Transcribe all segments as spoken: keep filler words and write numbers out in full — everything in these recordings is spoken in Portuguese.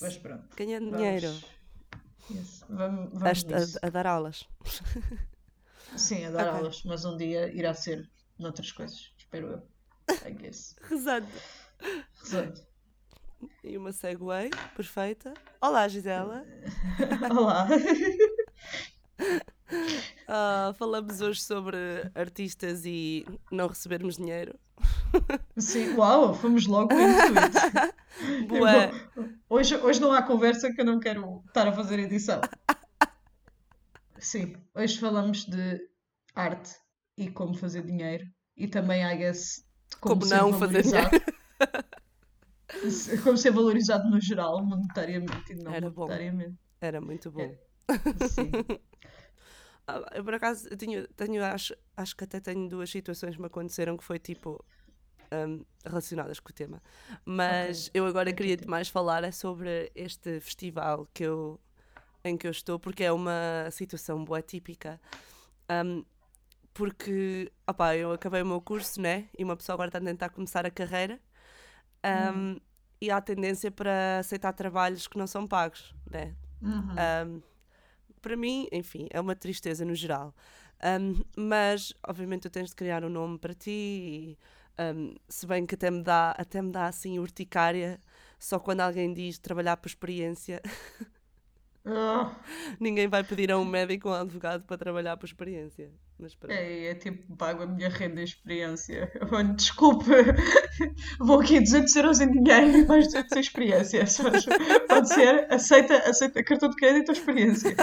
Mas pronto. Ganhando vamos... dinheiro. Yes. Vamos, vamos a, a, a dar aulas. Sim, a dar okay. aulas, mas um dia irá ser noutras coisas, espero eu. I guess. Rezando. Rezando. E uma segue perfeita. Olá, Gisela. Olá. Uh, falamos hoje sobre artistas e não recebermos dinheiro. Sim, uau, fomos logo com isso. Boa. Hoje, hoje não há conversa que eu não quero estar a fazer edição. Sim, hoje falamos de arte e como fazer dinheiro e também, I guess, de como, como não valorizado. Fazer dinheiro. Como ser valorizado no geral, monetariamente e não Era monetariamente. Bom. Era muito bom. É. Sim. Eu, por acaso, eu tenho, tenho, acho, acho que até tenho duas situações que me aconteceram que foi, tipo, um, relacionadas com o tema. Mas okay. eu agora okay. queria-te mais falar sobre este festival que eu, em que eu estou, porque é uma situação boa, típica. Um, porque, opá, eu acabei o meu curso, né? E uma pessoa agora está a tentar começar a carreira. Um, hum. E há tendência para aceitar trabalhos que não são pagos, né? Uhum. Um, para mim, enfim, é uma tristeza no geral, um, mas obviamente tu tens de criar um nome para ti, e, um, se bem que até me dá, até me dá assim urticária, só quando alguém diz trabalhar por experiência. Oh. Ninguém vai pedir a um médico ou a um advogado para trabalhar por experiência. Mas é, é tipo, pago a minha renda e experiência. Desculpe, vou aqui duzentos euros em dinheiro e mais duzentos em experiência. Pode ser, aceita, aceita cartão de crédito ou experiência.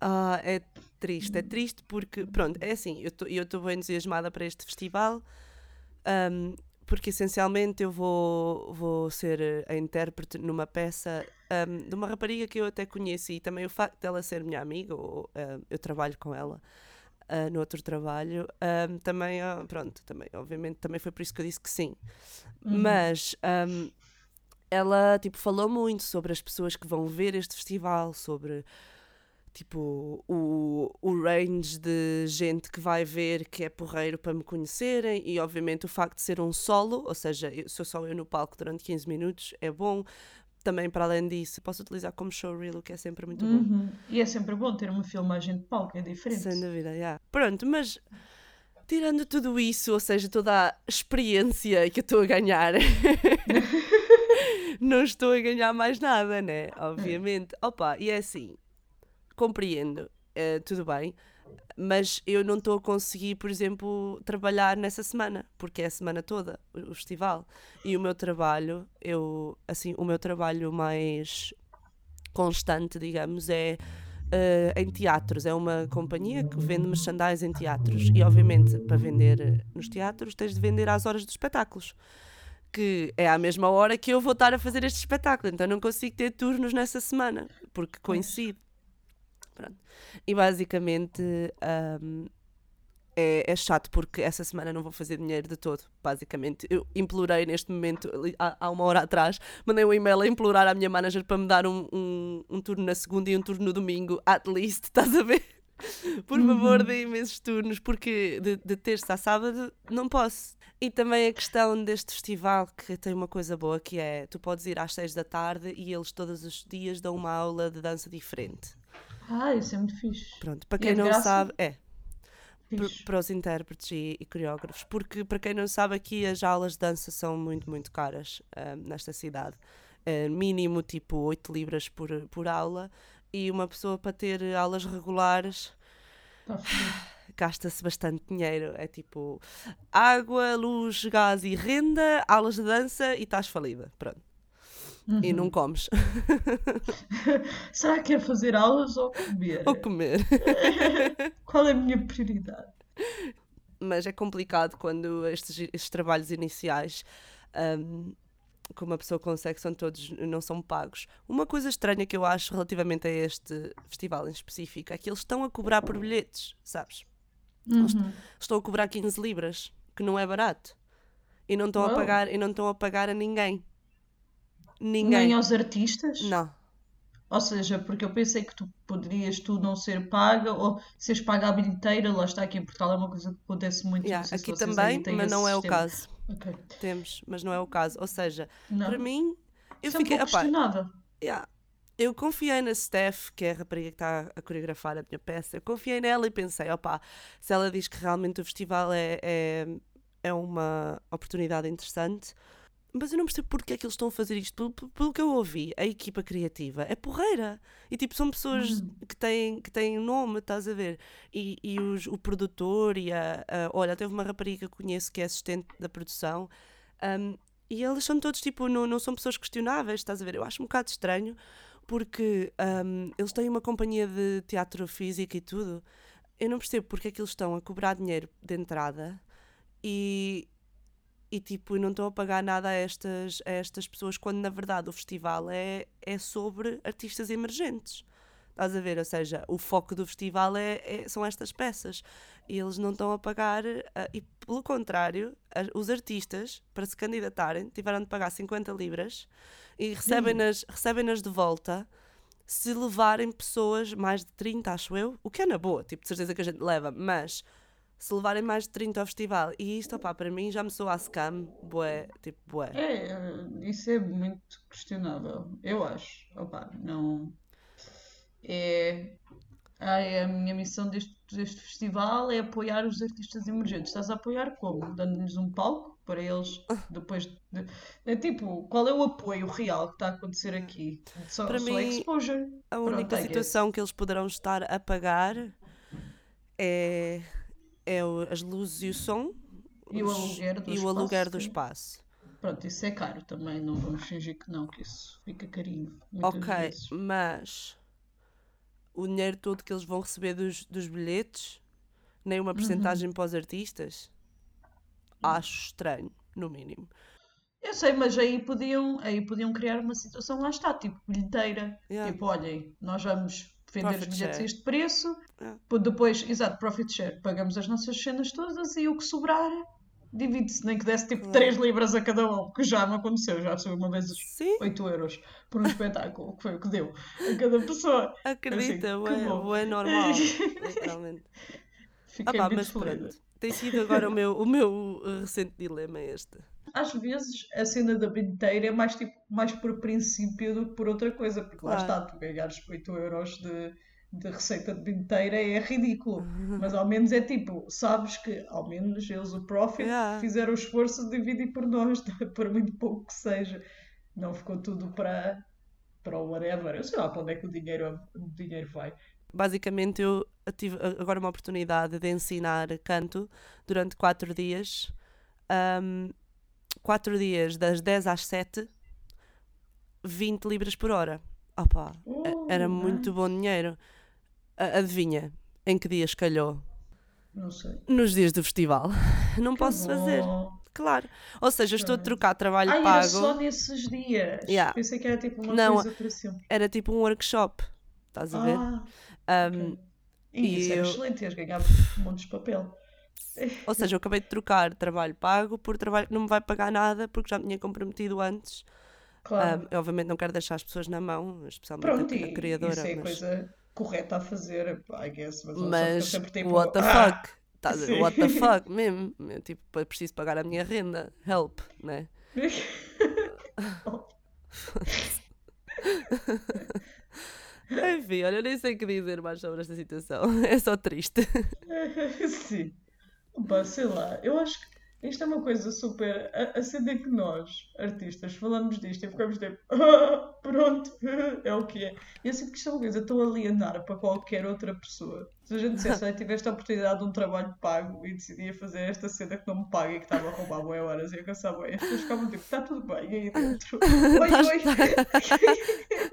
Ah, é triste, é triste porque, pronto, é assim, eu estou bem entusiasmada para este festival. Um, Porque essencialmente eu vou, vou ser a intérprete numa peça um, de uma rapariga que eu até conheci e também o facto dela ser minha amiga, ou, um, eu trabalho com ela uh, no outro trabalho, um, também, uh, pronto, também, obviamente também foi por isso que eu disse que sim. Uhum. Mas um, ela tipo, falou muito sobre as pessoas que vão ver este festival, sobre... tipo, o, o range de gente que vai ver que é porreiro para me conhecerem e, obviamente, o facto de ser um solo, ou seja, eu, sou só eu no palco durante quinze minutos, é bom. Também, para além disso, posso utilizar como showreel, o que é sempre muito uhum. bom. E é sempre bom ter uma filmagem de palco, é diferente. Sem dúvida, já. Yeah. Pronto, mas tirando tudo isso, ou seja, toda a experiência que eu estou a ganhar... não estou a ganhar mais nada, né? Obviamente. Opa, e é assim... compreendo, é, tudo bem, mas eu não estou a conseguir, por exemplo, trabalhar nessa semana, porque é a semana toda, o festival, e o meu trabalho, eu, assim, o meu trabalho mais constante, digamos, é uh, em teatros, é uma companhia que vende merchandising em teatros, e obviamente para vender nos teatros tens de vender às horas dos espetáculos, que é à mesma hora que eu vou estar a fazer este espetáculo, então não consigo ter turnos nessa semana, porque coincide. Pronto. E basicamente um, é, é chato porque essa semana não vou fazer dinheiro de todo, basicamente. Eu implorei neste momento, há, há uma hora atrás, mandei um e-mail a implorar à minha manager para me dar um, um, um turno na segunda e um turno no domingo, at least, estás a ver? Por favor, dê imensos turnos, porque de, de terça a sábado não posso. E também a questão deste festival, que tem uma coisa boa, que é, tu podes ir às seis da tarde e eles todos os dias dão uma aula de dança diferente. Ah, isso é muito fixe. Pronto, para quem não sabe, é. P- para os intérpretes e, e coreógrafos. Porque, para quem não sabe, aqui as aulas de dança são muito, muito caras uh, nesta cidade. Uh, mínimo, tipo, oito libras por, por aula. E uma pessoa, para ter aulas regulares, tá, gasta-se bastante dinheiro. É tipo, água, luz, gás e renda, aulas de dança e estás falida. Pronto. Uhum. E não comes. Será que é fazer aulas ou comer? Ou comer. Qual é a minha prioridade? Mas é complicado quando estes, estes trabalhos iniciais um, que uma pessoa consegue, são todos, não são pagos. Uma coisa estranha que eu acho relativamente a este festival em específico é que eles estão a cobrar por bilhetes, sabes? Uhum. Eles estão a cobrar quinze libras, que não é barato. E não estão a pagar, e não estão a pagar a ninguém. Ninguém. Nem aos artistas? Não. Ou seja, porque eu pensei que tu poderias tu não ser paga ou seres paga à bilheteira, lá está, aqui em Portugal é uma coisa que acontece muito. Yeah, aqui também, mas não sistema. É o caso. Okay. Temos, mas não é o caso. Ou seja, não. Para mim, eu Isso fiquei, é um pouco questionável. Yeah. Eu confiei na Steph, que é a rapariga que está a coreografar a minha peça, eu confiei nela e pensei, opá, se ela diz que realmente o festival é, é, é uma oportunidade interessante, mas eu não percebo porque é que eles estão a fazer isto. Pelo, pelo que eu ouvi, a equipa criativa é porreira. E tipo, são pessoas uhum. que, têm, que têm nome, estás a ver? E, e os, o produtor e a, a... Olha, teve uma rapariga que conheço que é assistente da produção. Um, e eles são todos tipo, não, não são pessoas questionáveis, estás a ver? Eu acho um bocado estranho. Porque um, eles têm uma companhia de teatro físico e tudo. Eu não percebo porque é que eles estão a cobrar dinheiro de entrada e, e tipo, não estão a pagar nada a estas, a estas pessoas, quando na verdade o festival é, é sobre artistas emergentes. Estás a ver? Ou seja, o foco do festival é, é, são estas peças. E eles não estão a pagar... A, e, pelo contrário, a, os artistas, para se candidatarem, tiveram de pagar cinquenta libras e recebem-nas, recebem-nas de volta se levarem pessoas, mais de trinta, acho eu, o que é na boa, tipo, de certeza que a gente leva, mas se levarem mais de trinta ao festival. E isto, opá, para mim já me soa a scam, bué, tipo, bué. É, isso é muito questionável, eu acho. Opá, não... É, ai, a minha missão deste, deste festival é apoiar os artistas emergentes. Estás a apoiar como? Dando-lhes um palco para eles depois de, é tipo, qual é o apoio real que está a acontecer aqui? Só, para só mim, exposure. A única Pronto, situação que eles poderão estar a pagar é, é as luzes e o som e os, o aluguer do, e espaço, o aluguer do espaço. Pronto, isso é caro também, não vamos fingir que não, que isso fica carinho. Ok, vezes. Mas... o dinheiro todo que eles vão receber dos, dos bilhetes, nem uma porcentagem uhum. para os artistas, acho estranho, no mínimo. Eu sei, mas aí podiam, aí podiam criar uma situação, lá está, tipo bilheteira. Yeah. Tipo, olhem, nós vamos vender os bilhetes a este preço, yeah. depois, exato, profit share, pagamos as nossas cenas todas e o que sobrar divide-se, nem que desse tipo yeah. três libras a cada um, que já me aconteceu, já recebi uma vez Sim. oito euros por um espetáculo, que foi o que deu a cada pessoa. Acredita, assim, ué, é normal, literalmente. Fiquei ah, pá, muito feliz. Tem sido agora o meu, o meu recente dilema este. Às vezes a cena da bilheteira é mais, tipo, mais por princípio do que por outra coisa, porque claro. Lá está, tu ganhares oito euros de... de receita de bilheteira é ridículo, mas ao menos é tipo, sabes que ao menos eles, o profit, yeah. fizeram o esforço de dividir por nós, por muito pouco que seja, não ficou tudo para, para o whatever, eu sei lá para onde é que o dinheiro, o dinheiro vai. Basicamente eu tive agora uma oportunidade de ensinar canto durante quatro dias, um, quatro dias das dez às sete, vinte libras por hora. Opa, oh, era muito bom dinheiro. Adivinha em que dias calhou? Não sei. Nos dias do festival. Não que posso bom. fazer. Claro. Ou seja, estou a trocar trabalho ah, pago. Ah, só nesses dias? Yeah. Pensei que era tipo uma Não, coisa para sempre. Era tipo um workshop. Estás a ver? Ah, um, okay. E isso eu... é excelente. Eles ganhavam um monte de papel. Ou seja, eu acabei de trocar trabalho pago por trabalho que não me vai pagar nada porque já me tinha comprometido antes. Claro. Um, obviamente não quero deixar as pessoas na mão, especialmente Pronto, a, a criadora. Isso é a mas... coisa correta a fazer, I guess, mas, mas sempre tipo, what the ah! fuck? Tá, what the fuck mesmo? Eu, tipo, preciso pagar a minha renda, help, né? Enfim, olha, eu nem sei o que dizer mais sobre esta situação, é só triste. Sim, bah, sei lá, eu acho que isto é uma coisa super... A, a cena é que nós, artistas, falamos disto e ficamos tipo... Ah, pronto, é o que é. E eu sinto que isto é uma coisa tão alienar para qualquer outra pessoa. Se a gente dissesse, olha, tiveste a oportunidade de um trabalho pago e decidia fazer esta cena que não me paga e que estava a roubar bué horas e eu cansava. E as pessoas ficavam tipo, está tudo bem aí dentro.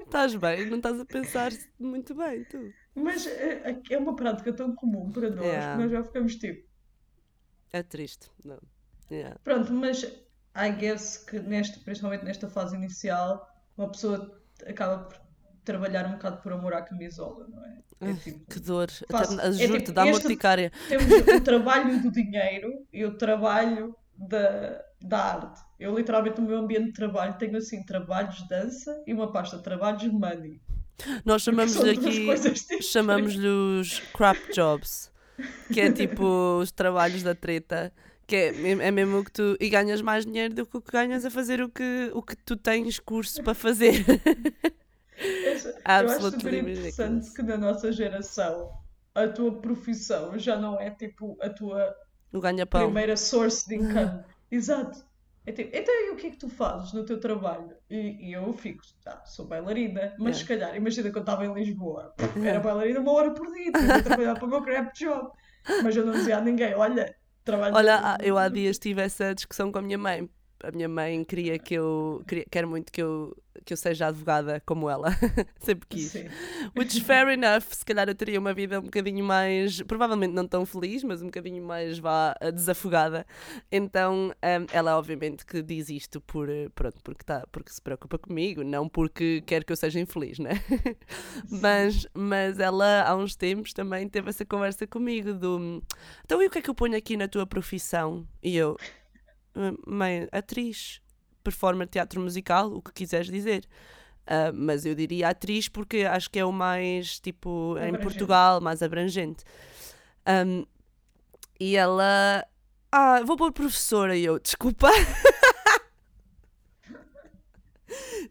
Estás bem, não estás a pensar muito bem, tu. Mas é, é uma prática tão comum para nós yeah. que nós já ficamos tipo... É triste, não. Yeah. Pronto, mas I guess que neste, principalmente nesta fase inicial, uma pessoa acaba por trabalhar um bocado por amor à camisola, não é? é Ai, tipo, que dor, faço, Até, é juro-te, tipo, dá-me urticária. Temos o trabalho do dinheiro e o trabalho da, da arte. Eu literalmente no meu ambiente de trabalho tenho assim trabalhos de dança e uma pasta de trabalhos money. Nós chamamos-lhe aqui, chamamos-lhe os crap jobs. Que é tipo os trabalhos da treta Que é, é mesmo o que tu... E ganhas mais dinheiro do que o que ganhas a fazer o que, o que tu tens curso para fazer. Eu acho super interessante que na nossa geração a tua profissão já não é tipo a tua primeira source de income. Hum. Exato. É tipo, então e o que é que tu fazes no teu trabalho? E, e eu fico, tá, sou bailarina, mas é. se calhar, imagina que eu estava em Lisboa, é. era bailarina uma hora por dia, tinha que trabalhar para o meu crap job, mas eu não dizia a ninguém, olha, trabalho... Olha, eu há dias tive essa discussão com a minha mãe. A minha mãe queria que eu, queria, quer muito que eu, que eu seja advogada como ela, sempre quis. Sim. Which is fair enough, se calhar eu teria uma vida um bocadinho mais, provavelmente não tão feliz, mas um bocadinho mais vá desafogada. Então um, ela obviamente que diz isto por, pronto, porque, tá, porque se preocupa comigo, não porque quer que eu seja infeliz, né? Mas, mas ela há uns tempos também teve essa conversa comigo do, então e o que é que eu ponho aqui na tua profissão? E eu... Mãe, atriz, performer, teatro musical, o que quiseres dizer. Uh, mas eu diria atriz porque acho que é o mais, tipo, abrangente. Em Portugal, mais abrangente. Um, e ela... Ah, vou pôr professora e eu, desculpa.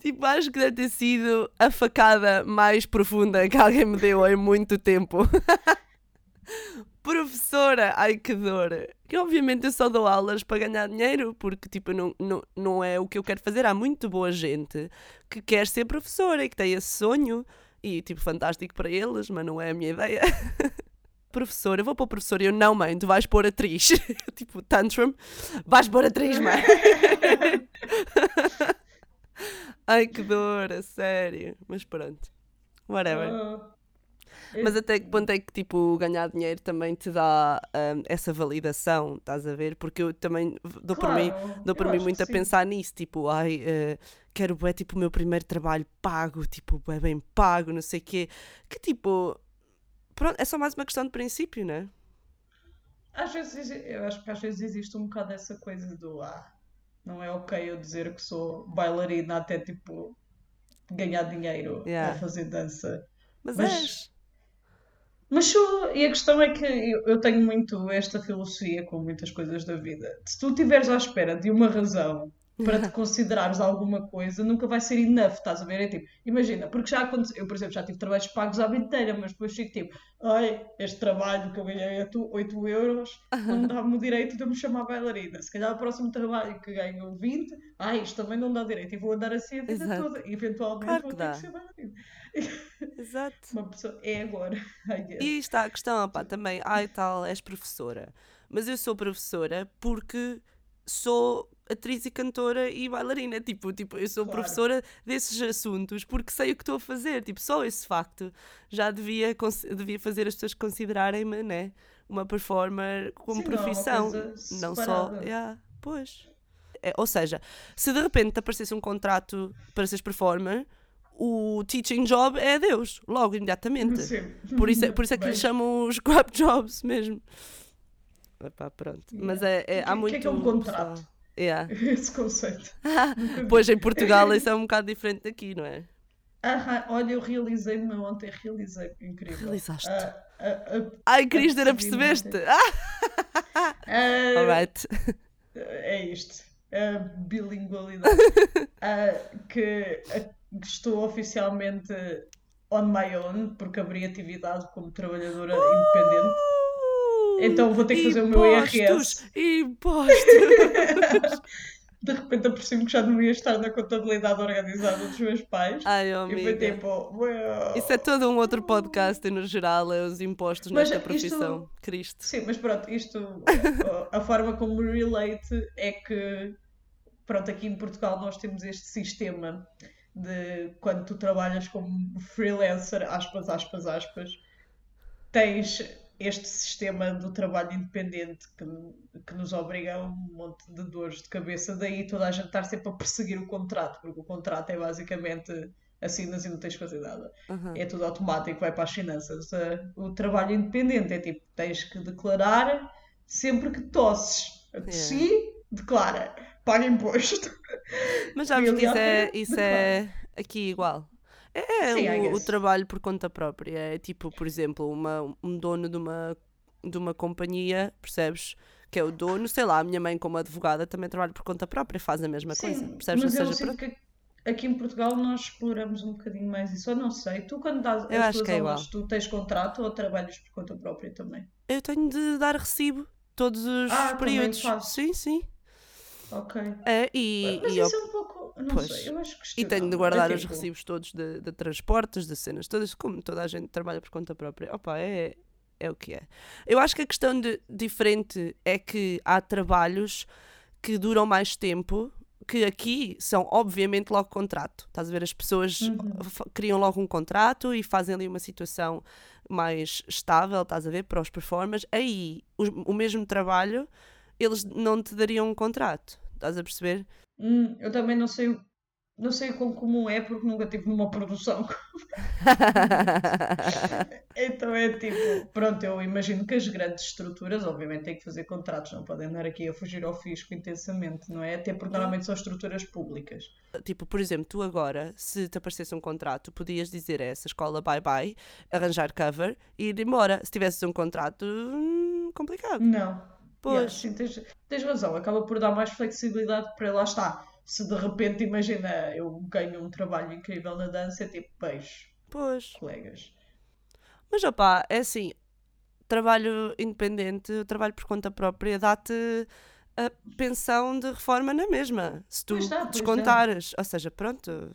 Tipo, acho que deve ter sido a facada mais profunda que alguém me deu em muito tempo. Professora, ai que dor. Que obviamente eu só dou aulas para ganhar dinheiro, porque tipo, não, não, não é o que eu quero fazer. Há muito boa gente que quer ser professora e que tem esse sonho e tipo, fantástico para eles, mas não é a minha ideia. Professora, eu vou pôr professora e eu, não mãe, tu vais pôr atriz. Tipo, tantrum, vais pôr atriz mãe. Ai que dor, a sério. Mas pronto, whatever. Uh-huh. Mas até que ponto é que tipo, ganhar dinheiro também te dá um, essa validação, estás a ver? Porque eu também dou claro, por mim, dou por mim muito a sim. pensar nisso, tipo, ai, uh, quero é tipo o meu primeiro trabalho pago, tipo, é bem pago, não sei o quê. Que tipo, pronto, é só mais uma questão de princípio, não é? Às vezes, eu acho que às vezes existe um bocado essa coisa do, ah, não é ok eu dizer que sou bailarina até tipo ganhar dinheiro yeah. ou fazer dança. Mas, mas... é. Mas sou, e a questão é que eu, eu tenho muito esta filosofia com muitas coisas da vida. Se tu estiveres à espera de uma razão para te considerares alguma coisa, nunca vai ser enough, estás a ver? É tipo, imagina, porque já aconteceu, eu por exemplo já tive trabalhos pagos à vida inteira, mas depois fico tipo, ai, este trabalho que eu ganhei é oito euros, não dá-me o direito de eu me chamar bailarina. Se calhar o próximo trabalho que ganho vinte, ai, isto também não dá direito, e vou andar assim a vida Exato. toda, e eventualmente claro vou ter dá. que ser bailarina. Exato. Uma pessoa é agora. E está a questão, opá, também, ai tal, és professora. Mas eu sou professora porque sou atriz e cantora e bailarina. Tipo, tipo eu sou claro. professora desses assuntos porque sei o que estou a fazer. Tipo, só esse facto já devia, devia fazer as pessoas considerarem-me, né, uma performer como Sim, profissão. Não, não só. Yeah, pois. É, ou seja, se de repente te aparecesse um contrato para seres performer, o teaching job é Deus, logo, imediatamente. Sim. Por isso, por isso é que lhe chamam os grab jobs mesmo. Epá, pronto. Yeah. Mas é, é, há muito... O que é que é um contrato? Yeah. Esse conceito. Pois, em Portugal isso é um bocado diferente daqui, não é? Ah, olha, eu realizei-me ontem, realizei incrível. Realizaste? Ah, a, a, Ai, Cris, era percebeste? Ah. Ah, All right. É isto. A bilingualidade. ah, que... A, Estou oficialmente on my own, porque abri atividade como trabalhadora uh, independente. Então vou ter que fazer impostos, o meu I R S. Impostos! De repente apercebo que já não ia estar na contabilidade organizada dos meus pais. Ai, oh, e foi tipo... Well... Isso é todo um outro podcast, no geral, é os impostos mas nesta profissão. Isto... Cristo. Sim, mas pronto, isto... a forma como me relate é que... Pronto, aqui em Portugal nós temos este sistema... de quando tu trabalhas como freelancer, aspas, aspas, aspas, tens este sistema do trabalho independente que, que nos obriga a um monte de dores de cabeça, daí toda a gente está sempre a perseguir o contrato, porque o contrato é basicamente assinas e não tens de fazer nada. Uhum. É tudo automático, vai para as finanças. O trabalho independente é tipo, tens que declarar sempre que tosses. A tossi, yeah. declara. Paga imposto. Mas já vos isso é, isso é aqui igual. É, é Sim, o, o trabalho por conta própria. É tipo, por exemplo, uma, um dono de uma, de uma companhia, percebes? que é o dono, sei lá, a minha mãe como advogada também trabalha por conta própria e faz a mesma Sim, coisa. Percebes? Mas eu seja sinto por... que aqui em Portugal nós exploramos um bocadinho mais isso, eu não sei. Tu quando dás eu as tuas é aulas, tu tens contrato ou trabalhas por conta própria também? Eu tenho de dar recibo todos os ah, períodos. Faço. Sim, sim. Ok. É, e, mas e isso eu... é um pouco, não pois. sei, eu acho que E tenho de guardar é os tipo... recibos todos de, de transportes, de cenas todas, como toda a gente trabalha por conta própria. Opa, é... é o que é. Eu acho que a questão de, diferente é que há trabalhos que duram mais tempo, que aqui são obviamente logo contrato. Estás a ver? As pessoas uhum. f- criam logo um contrato e fazem ali uma situação mais estável, estás a ver, para os performers. Aí, os, o mesmo trabalho, eles não te dariam um contrato. Estás a perceber? Hum, eu também não sei... Não sei quão comum é, porque nunca tive uma produção. Então é tipo... Pronto, eu imagino que as grandes estruturas, obviamente, têm que fazer contratos. Não podem andar aqui a fugir ao fisco intensamente, não é? Até porque normalmente são estruturas públicas. Tipo, por exemplo, tu agora, se te aparecesse um contrato, podias dizer a essa escola bye-bye, arranjar cover e ir embora. Se tivesses um contrato, hum, complicado. Não. Pois. Yeah, sim, tens, tens razão. Acaba por dar mais flexibilidade para lá estar. Se de repente, imagina, eu ganho um trabalho incrível na dança, é tipo peixe. Pois. Colegas. Mas, opá, é assim, trabalho independente, trabalho por conta própria, dá-te a pensão de reforma na mesma. Se tu pois está, pois descontares. Está. Ou seja, pronto...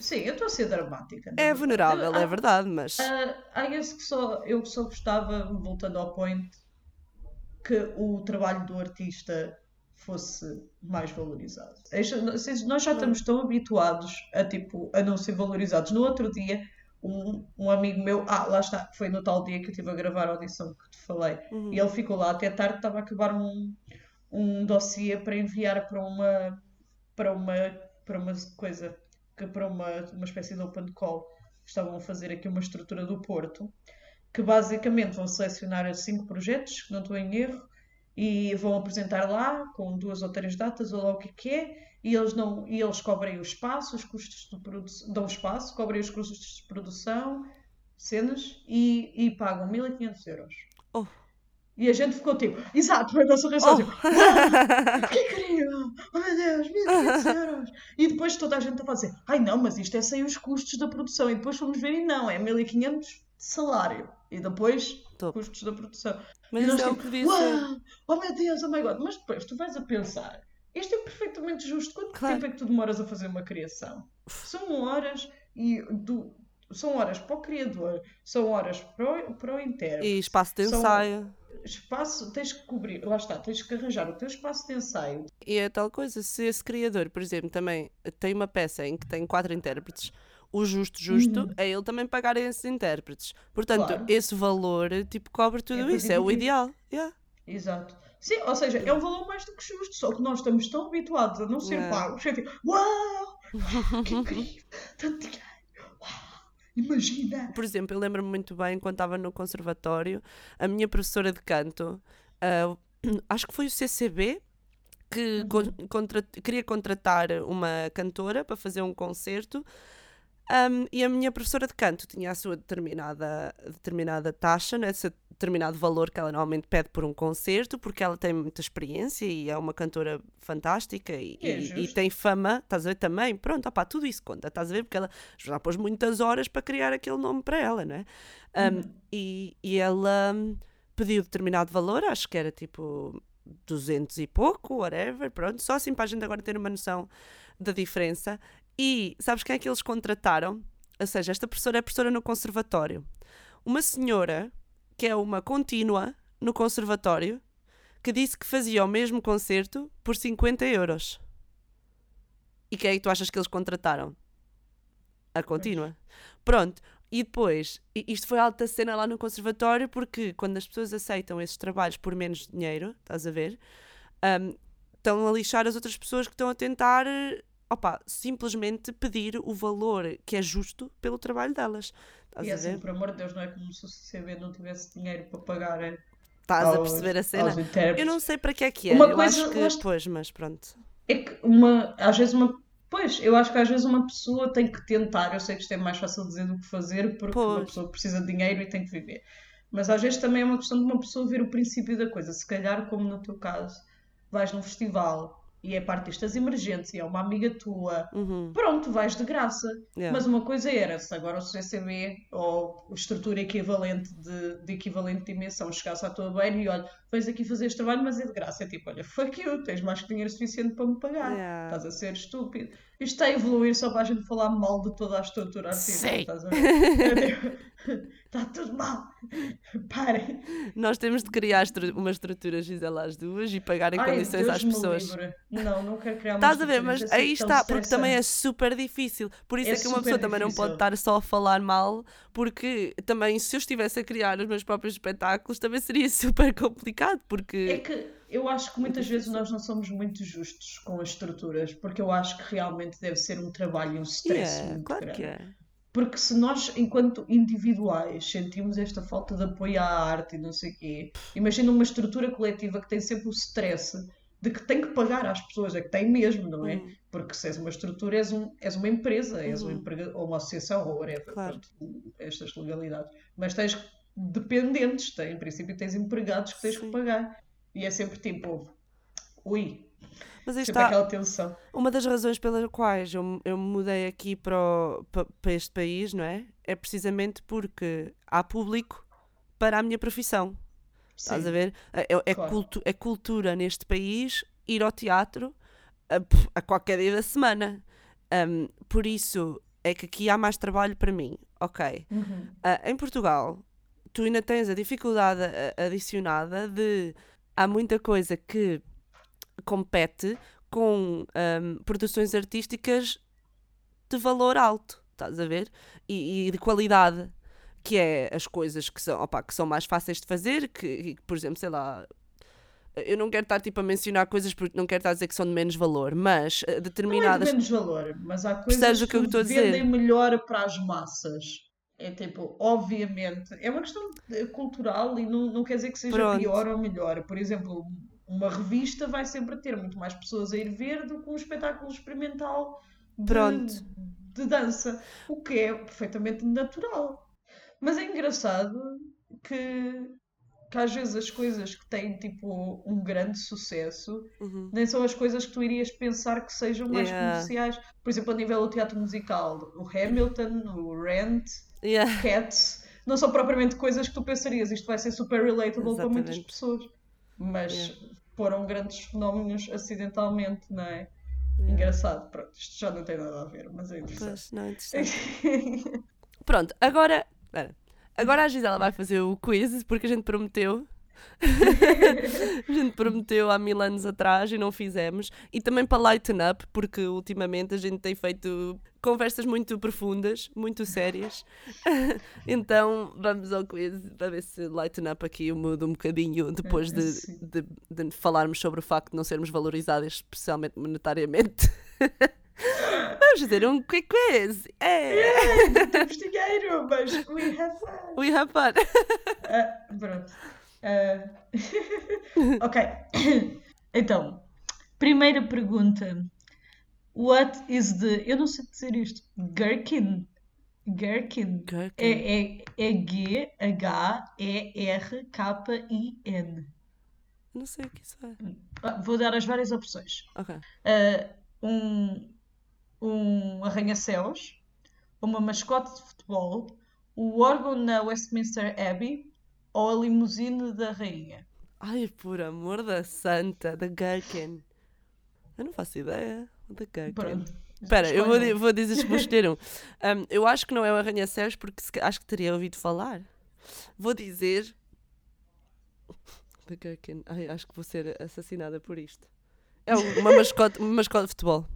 Sim, eu estou a ser dramática. É verdade. vulnerável, eu, é há, verdade, mas... Há esse que só, eu só gostava, voltando ao point, que o trabalho do artista... fosse mais valorizado. Nós já estamos tão habituados a, tipo, a não ser valorizados. No outro dia, um, um amigo meu, ah, lá está, foi no tal dia que eu estive a gravar a audição que te falei, uhum. e ele ficou lá até tarde, estava a acabar um, um dossiê para enviar para uma, para uma, para uma coisa, que para uma, uma espécie de open call. Estavam a fazer aqui uma estrutura do Porto, que basicamente vão selecionar cinco projetos, que não estou em erro, e vão apresentar lá com duas ou três datas ou lá o que que é, e eles, não, e eles cobrem o espaço, os custos de produção, dão espaço, cobrem os custos de produção, cenas, e, e pagam mil e quinhentos euros. Oh. E a gente ficou tipo, exato, a nossa reação, oh. tipo, oh, que incrível, oh meu Deus, mil e quinhentos euros. E depois toda a gente estava a dizer, ai não, mas isto é sem os custos da produção, e depois fomos ver e não, é mil e quinhentos de salário. E depois, Top. custos da produção. Mas nós tipo, disse... oh meu Deus, oh my God. Mas depois tu vais a pensar, isto é perfeitamente justo. Quanto claro. tempo é que tu demoras a fazer uma criação? São horas, e do... são horas para o criador, são horas para o, para o intérprete. E espaço de ensaio. São... Espaço, tens que cobrir, lá está, tens que arranjar o teu espaço de ensaio. E é tal coisa, se esse criador, por exemplo, também tem uma peça em que tem quatro intérpretes, o justo justo uhum. é ele também pagar a esses intérpretes. Portanto, claro. esse valor tipo, cobre tudo é isso, é o ideal. Yeah. Exato. Sim, ou seja, é um valor mais do que justo, só que nós estamos tão habituados a não ser é. pagos. É tipo, uau, que incrível, tanto dinheiro, uau, imagina. Por exemplo, eu lembro-me muito bem, quando estava no conservatório, a minha professora de canto, uh, acho que foi o C C B, que uhum. con- contra- queria contratar uma cantora para fazer um concerto. Um, e a minha professora de canto tinha a sua determinada, determinada taxa, né? Esse determinado valor que ela normalmente pede por um concerto, porque ela tem muita experiência e é uma cantora fantástica e, é e, e tem fama, estás a ver também? Pronto, opá, tudo isso conta, estás a ver? Porque ela já pôs muitas horas para criar aquele nome para ela, não é? Um, uhum. e, e ela pediu determinado valor, acho que era tipo duzentos e pouco, whatever, pronto, só assim para a gente agora ter uma noção da diferença. E sabes quem é que eles contrataram? Ou seja, esta professora é professora no conservatório. Uma senhora, que é uma contínua no conservatório, que disse que fazia o mesmo concerto por cinquenta euros. E quem é que tu achas que eles contrataram? A contínua. Pronto. E depois, isto foi alta cena lá no conservatório, porque quando as pessoas aceitam esses trabalhos por menos dinheiro, estás a ver, um, estão a lixar as outras pessoas que estão a tentar... Opa, simplesmente pedir o valor que é justo pelo trabalho delas. Estás e a assim, ver? Por amor de Deus, não é como se o C C B não tivesse dinheiro para pagar. É? Estás aos, a perceber a cena? Eu não sei para que é que é. Uma eu coisa, acho que acho... Pois, mas pronto. É que uma, às vezes uma... Pois, eu acho que às vezes uma pessoa tem que tentar. Eu sei que isto é mais fácil dizer do que fazer, porque pois. uma pessoa precisa de dinheiro e tem que viver. Mas às vezes também é uma questão de uma pessoa ver o princípio da coisa. Se calhar, como no teu caso, vais num festival e é para artistas emergentes e é uma amiga tua, uhum. pronto, vais de graça. Yeah. Mas uma coisa era, se agora o C C B ou a estrutura equivalente de, de equivalente dimensão chegasse à tua beira e olha, vens aqui fazer este trabalho, mas é de graça. É tipo, olha, fuck you, tens mais que dinheiro suficiente para me pagar. Yeah. Estás a ser estúpido. Isto está a evoluir só para a gente falar mal de toda a estrutura artística. Estás a ver? Está tudo mal. Parem. Nós temos de criar uma estrutura, Gisela, às duas e pagar em Ai, condições Deus às pessoas. Livre. Não, não quero criar uma Estás estrutura. Estás a ver, mas aí está, stressante. Porque também é super difícil. Por isso é, é que uma pessoa difícil. Também não pode estar só a falar mal, porque também se eu estivesse a criar os meus próprios espetáculos também seria super complicado, porque... É que... Eu acho que muitas vezes nós não somos muito justos com as estruturas, porque eu acho que realmente deve ser um trabalho e um stress yeah, muito claro grande. Que é. Porque se nós, enquanto individuais, sentimos esta falta de apoio à arte e não sei o quê, imagina uma estrutura coletiva que tem sempre o stress de que tem que pagar às pessoas, é que tem mesmo, não é? Uhum. Porque se és uma estrutura, és, um, és uma empresa, és uhum. um emprego, ou uma associação, ou whatever, claro. Portanto, estas legalidades. Mas tens dependentes, tem, em princípio tens empregados que tens Sim. que pagar. E é sempre tipo, ui, mas sempre está, aquela tensão. Uma das razões pelas quais eu, eu me mudei aqui para, o, para, para este país, não é? É precisamente porque há público para a minha profissão. Sim. Estás a ver? É, é, claro. cultu, é cultura neste país ir ao teatro a, a qualquer dia da semana. Um, por isso é que aqui há mais trabalho para mim. Ok. Uhum. Uh, em Portugal, tu ainda tens a dificuldade adicionada de... Há muita coisa que compete com um, produções artísticas de valor alto, estás a ver? E, e de qualidade, que é as coisas que são, opa, que são mais fáceis de fazer, que, que, por exemplo, sei lá, eu não quero estar tipo, a mencionar coisas porque não quero estar a dizer que são de menos valor, mas determinadas... Não é de menos valor, mas há coisas que, que eu vendem dizer. Melhor para as massas. É tipo, obviamente, é uma questão cultural e não, não quer dizer que seja Pronto. Pior ou melhor. Por exemplo, uma revista vai sempre ter muito mais pessoas a ir ver do que um espetáculo experimental de, Pronto. De dança, o que é perfeitamente natural. Mas é engraçado que, que às vezes as coisas que têm tipo um grande sucesso uhum. nem são as coisas que tu irias pensar que sejam mais yeah. comerciais. Por exemplo, a nível do teatro musical, o Hamilton, o Rent... Yeah. Cats, não são propriamente coisas que tu pensarias, isto vai ser super relatable Exatamente. Para muitas pessoas, mas yeah. foram grandes fenómenos acidentalmente, não é? Yeah. Engraçado, pronto, isto já não tem nada a ver, mas é interessante. Pois, não é interessante. Pronto, agora, agora a Gisela vai fazer o quiz, porque a gente prometeu, a gente prometeu há mil anos atrás e não fizemos, e também para lighten up, porque ultimamente a gente tem feito... Conversas muito profundas, muito sérias. Então vamos ao quiz para ver se lighten up aqui o mood um bocadinho depois de, de, de falarmos sobre o facto de não sermos valorizadas, especialmente monetariamente. Vamos fazer um quick quiz! É. Yeah, não temos dinheiro, mas we have fun! We have fun! Uh, pronto. Uh... ok. Então, primeira pergunta. What is the... Eu não sei dizer isto. Gherkin. Gherkin. Gherkin. É, é, é G H E R K I N. Não sei o que isso é. Vou dar as várias opções. Ok. Uh, um um arranha-céus, uma mascote de futebol, o órgão na Westminster Abbey ou a limusine da rainha. Ai, por amor da santa, da Gherkin. Eu não faço ideia. Espera, eu vou, vou dizer que vou escolher um. um. Eu acho que não é o arranha-céus porque se, acho que teria ouvido falar. Vou dizer... Ai, acho que vou ser assassinada por isto. É uma mascote, uma mascote de futebol.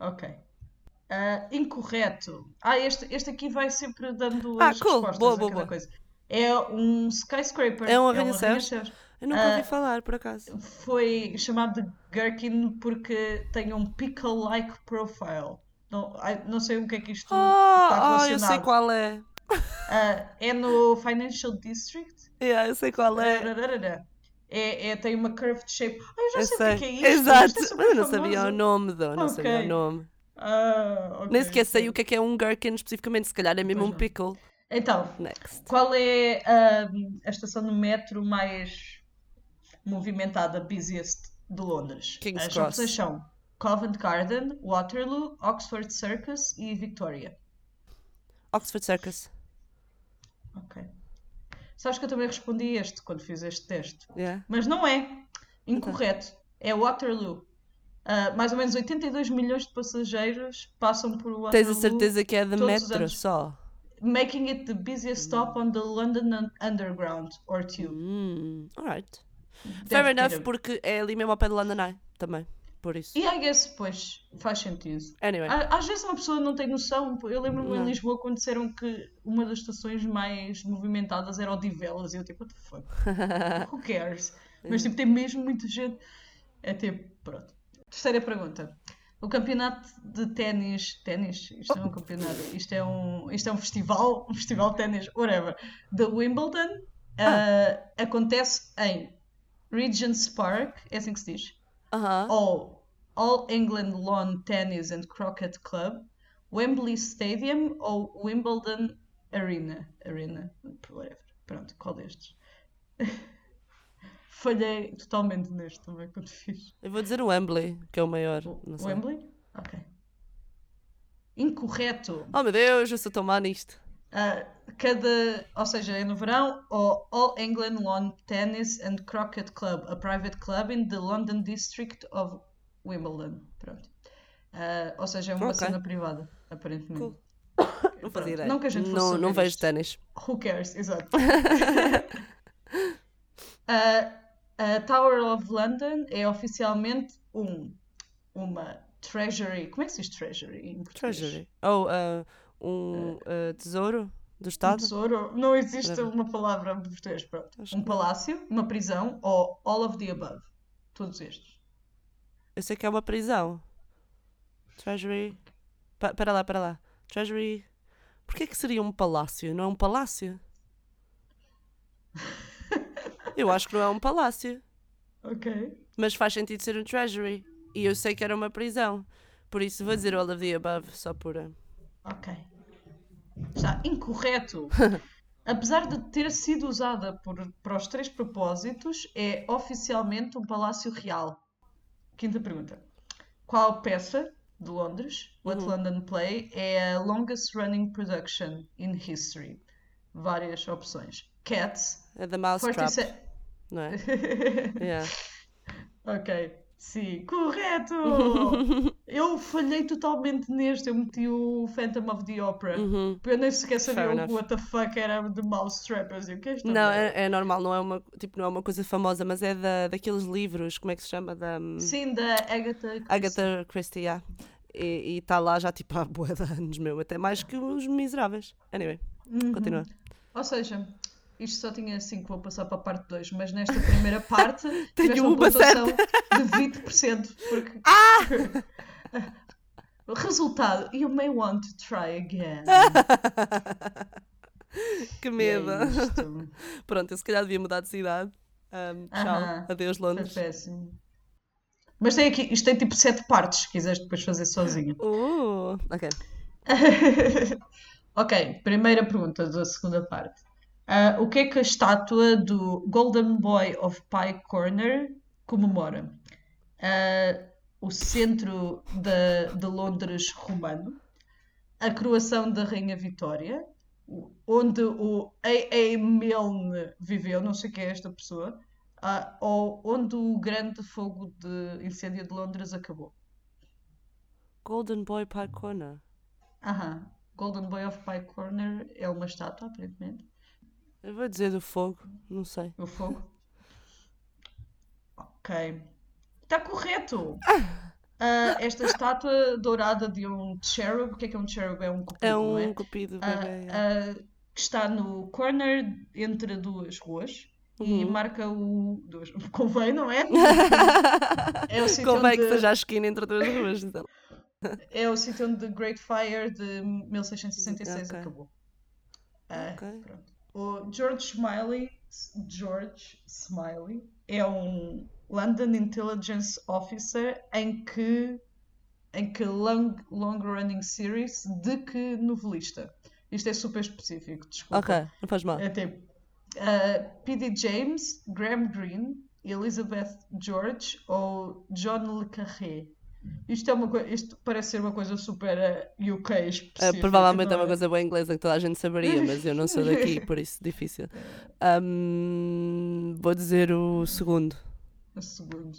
Ok. Uh, incorreto. Ah, este, este aqui vai sempre dando ah, as cool. respostas boa, boa, a cada boa. Coisa. É um skyscraper. É um arranha-céus. É um arranha-céus. Eu nunca ouvi uh, falar, por acaso. Foi chamado de Gherkin porque tem um pickle-like profile. Não, não sei o que é que isto oh, está relacionado. Ah, oh, eu sei qual é. Uh, é no Financial District. Yeah, eu sei qual é. É, é. Tem uma curved shape. Ah, eu já eu sei, sei o que é isto. Exato, mas eu não famoso. sabia o nome. Do, não okay. sabia o nome. Uh, okay, Nem sequer sei o que é que é um Gherkin especificamente. Se calhar é mesmo pois um pickle. Não. Então, Next. Qual é a, a estação de metro mais movimentada, busiest de Londres? King's As Cross. Opções são Covent Garden, Waterloo, Oxford Circus e Victoria. Oxford Circus. Ok. Sabes que eu também respondi este quando fiz este teste. Yeah. Mas não é. Incorreto. Okay. É Waterloo. Uh, mais ou menos oitenta e dois milhões de passageiros passam por Waterloo. Tens a certeza que é de metro só? Making it the busiest stop on the London Underground or Tube. Mm, alright. Fair enough, porque é ali mesmo ao pé do London Eye também, por isso. E I guess, pois, faz sentido. Anyway. Às vezes uma pessoa não tem noção. Eu lembro-me em Lisboa quando disseram que uma das estações mais movimentadas era o Odivelas e eu tipo, what the fuck? Who cares? Mas tipo, tem mesmo muita gente. É tipo, pronto. Terceira pergunta. O campeonato de ténis, ténis? Isto oh. é um campeonato, isto é um, isto é um festival, um festival de ténis, whatever, de Wimbledon, ah. uh, acontece em Regent's Park, é assim que se diz, uh-huh. ou All England Lawn Tennis and Croquet Club, Wembley Stadium ou Wimbledon Arena, Arena, whatever, pronto, qual destes? Falhei totalmente neste também, quando fiz. Eu vou dizer o Wembley, que é o maior. Não sei. Wembley? Ok. Incorreto. Oh meu Deus, eu sou tão má nisto. Uh, cada, ou seja, é no verão, ou All England Lawn Tennis and Croquet Club, a private club in the London District of Wimbledon. Pronto. Uh, ou seja, é uma okay. cena privada, aparentemente. Cool. Não fazia ideia. Não que a gente fosse Não, não vejo ténis. Who cares, exato. Uh, a Tower of London é oficialmente um, uma treasury. Como é que se diz treasury em português? Treasury. Ou oh, uh, um uh, tesouro do Estado? Um tesouro. Não existe não. uma palavra em português. Pronto. Acho um palácio, não. uma prisão ou all of the above. Todos estes. Eu sei que é uma prisão. Treasury. Pa- para lá, para lá. Treasury. Porquê que seria um palácio? Não é um palácio? Eu acho que não é um palácio. Ok. Mas faz sentido ser um treasury. E eu sei que era uma prisão. Por isso vou dizer all of the above, só por... Ok. Está incorreto. Apesar de ter sido usada por, para os três propósitos, é oficialmente um palácio real. Quinta pergunta. Qual peça de Londres, What uhum. London Play, é a longest running production in history? Várias opções. Cats. É da Mousetrap. quarenta e sete... Não é? yeah. Ok, sim, correto! Eu falhei totalmente neste, eu meti o Phantom of the Opera. Uhum. Eu nem sequer sabia o what the fuck era de Mousetrap. Eu que não, é, é normal, não é, uma, tipo, não é uma coisa famosa, mas é da, daqueles livros, como é que se chama? Da, sim, da Agatha Christie. Agatha Christie, yeah. E está lá já tipo há bué de anos, meu, até mais que Os Miseráveis. Anyway, uhum. continua. Ou seja... Isto só tinha cinco, vou passar para a parte dois, mas nesta primeira parte tiveste uma, uma pontuação de vinte por cento. Porque... Ah! Resultado, you may want to try again. Que medo. É Pronto, eu se calhar devia mudar de cidade. Um, tchau, uh-huh. adeus Londres. Foi péssimo. Mas tem aqui, isto tem tipo sete partes, se quiseres depois fazer sozinha. Uh, ok. Ok, primeira pergunta da segunda parte. Uh, o que é que a estátua do Golden Boy of Pie Corner comemora? Uh, o centro de, de Londres romano, a coroação da Rainha Vitória, onde o A A. Milne viveu, não sei quem é esta pessoa, uh, ou onde o grande fogo de incêndio de Londres acabou. Golden Boy Pie Corner. Aham. Uh-huh. Golden Boy of Pie Corner é uma estátua, aparentemente. Eu vou dizer do fogo, não sei. Do fogo? Ok. Está correto! Ah. Uh, esta estátua dourada de um cherub, o que é que é um cherub? É um cupido, é um não é? cupido, bebê. Uh, uh, que está no corner entre duas ruas uhum. e marca o... Duas... Convém, não é? É o sítio Convém onde... que esteja à esquina entre duas ruas. Então. É o sítio onde The Great Fire de mil seiscentos e sessenta e seis okay. acabou. Uh, ok. Pronto. O George Smiley, George Smiley é um London Intelligence Officer em que, em que long, long running series de que novelista? Isto é super específico, desculpa. Ok, não faz mal. É tipo uh, P D James, Graham Greene, Elizabeth George ou John le Carré. Isto, é uma co- isto parece ser uma coisa super U K específica. Uh, provavelmente é uma coisa bem inglesa que toda a gente saberia, mas eu não sou daqui, por isso difícil. Um, vou dizer o segundo. O segundo.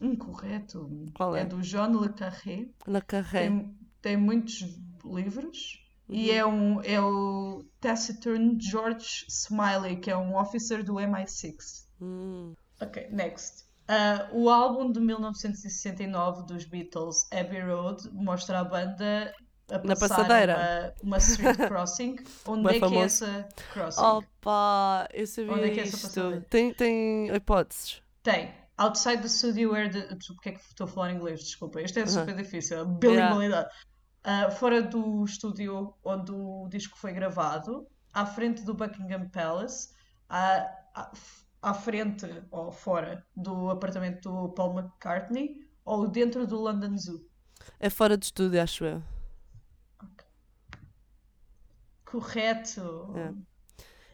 Incorreto. Qual é? É do John le Carré. Le Carré. Tem, tem muitos livros. Uhum. E é, um, é o taciturn George Smiley, que é um officer do M I seis. Hum. Ok, next. Uh, o álbum de mil novecentos e sessenta e nove dos Beatles, Abbey Road, mostra a banda a passar na passadeira. Uma, uma street crossing. Onde Bem é famoso. Que é essa crossing? Opa, eu sabia Onde é que é essa passadeira? Tem, tem hipóteses? Tem. Outside the studio where the... Porquê é que estou a falar em inglês? Desculpa. Isto é super uh-huh. difícil. Bilingualidade. Yeah. Uh, fora do estúdio onde o disco foi gravado, à frente do Buckingham Palace, à... à à frente ou fora do apartamento do Paul McCartney ou dentro do London Zoo? É fora de estúdio, acho eu. Okay. Correto. É.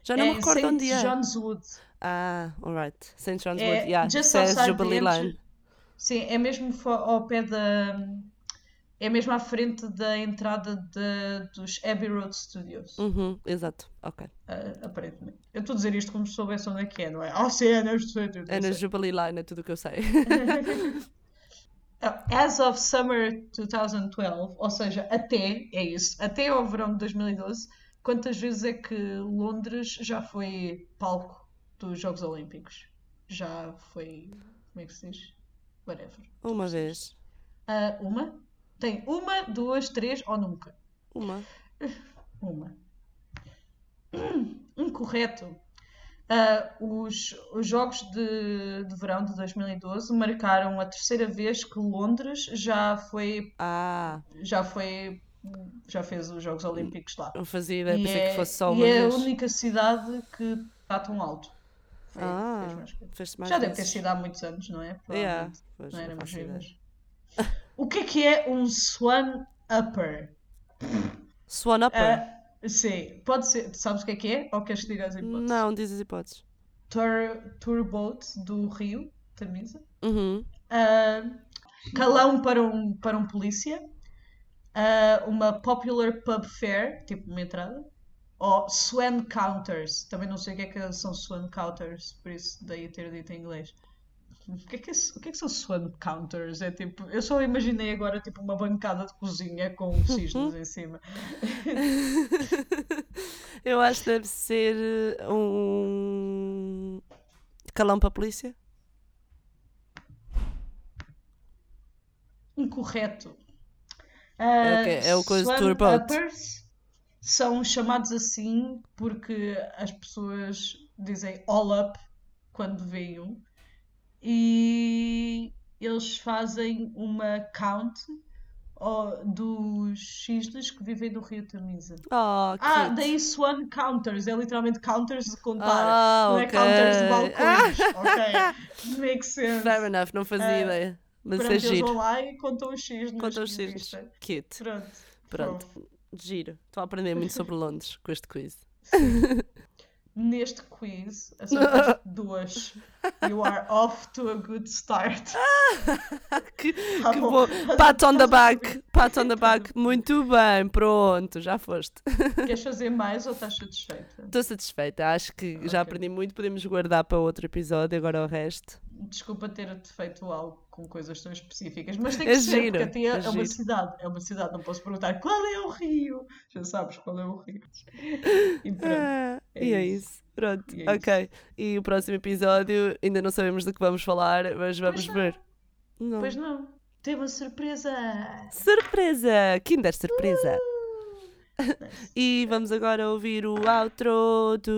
Já não é me recordo Saint onde é. Saint John's Wood. Ah, alright. Saint John's é, Wood, yeah. Just outside Jubilee Line. Sim, é mesmo ao pé da... É mesmo à frente da entrada de, dos Abbey Road Studios. Uhum, exato, ok. Uh, aparentemente. Eu estou a dizer isto como se soubesse onde é que é, não é? Ah, oh, sim, é na Jubilee Line. É na Jubilee Line, é tudo o que eu sei. As of summer twenty twelve, ou seja, até, é isso, até ao verão de dois mil e doze, quantas vezes é que Londres já foi palco dos Jogos Olímpicos? Já foi, como é que se diz? Whatever. Uma vez. Uh, uma? Tem uma, duas, três ou nunca? Uma. Uma. Incorreto. Uh, os, os Jogos de, de Verão de dois mil e doze marcaram a terceira vez que Londres já foi... Ah. Já foi... Já fez os Jogos Olímpicos lá. Não fazia ideia, pensei é, que fosse só uma e vez. E é a única cidade que está tão alto. Foi, ah. Fez mais fez mais já deve ter sido há muitos anos, não é? Yeah, não éramos vivas. O que é que é um Swan Upper? Swan Upper? Uh, sim, pode ser. Sabes o que é que é? Ou queres que diga as hipóteses? Não, diz as hipóteses. Tour, tour boat do Rio, Tamisa. Uhum. Uh, calão para um, para um polícia. Uh, uma popular pub fair, tipo uma entrada. Ou Swan Counters. Também não sei o que é que são Swan Counters, por isso daí ter dito em inglês. O que, é que é, o que é que são Swan Counters? É tipo, eu só imaginei agora tipo, uma bancada de cozinha com cisnes em cima. Eu acho que deve ser um calão para a polícia. Incorreto. Uh, é, okay. É o coisa Swan Uppers são chamados assim porque as pessoas dizem all up quando veem um. E eles fazem uma count dos cisnes que vivem no Rio Tamisa. Oh, ah, cute. Daí Swan Counters. É literalmente counters de contar. Oh, não okay. É counters de balcões. Ah. Ok. Make sense. Fair enough. Não fazia uh, ideia. Mas pronto, é eles giro. Vão lá e contam os cisnes. Contam os cisnes. Cute. Pronto. Pronto. Pronto. Giro. Estou a aprender muito sobre Londres com este quiz. Neste quiz, acertaste duas. You are off to a good start. Ah, que ah, que bom. bom. Pat on the back. Pat on the back. Muito bem. Pronto, já foste. Queres fazer mais ou estás satisfeita? Estou satisfeita. Acho que okay. Já aprendi muito. Podemos guardar para outro episódio. Agora o resto. Desculpa ter-te feito algo com coisas tão específicas, mas tem que é ser, giro, porque até é, é uma cidade. É uma cidade. Não posso perguntar qual é o rio. Já sabes qual é o rio. E pronto. Ah. É e isso. é isso. Pronto, é ok. Isso. E o próximo episódio, ainda não sabemos do que vamos falar, mas vamos pois ver. Não. Pois não. Tem uma surpresa. Surpresa! Kinder surpresa. Uh! E vamos agora ouvir o outro.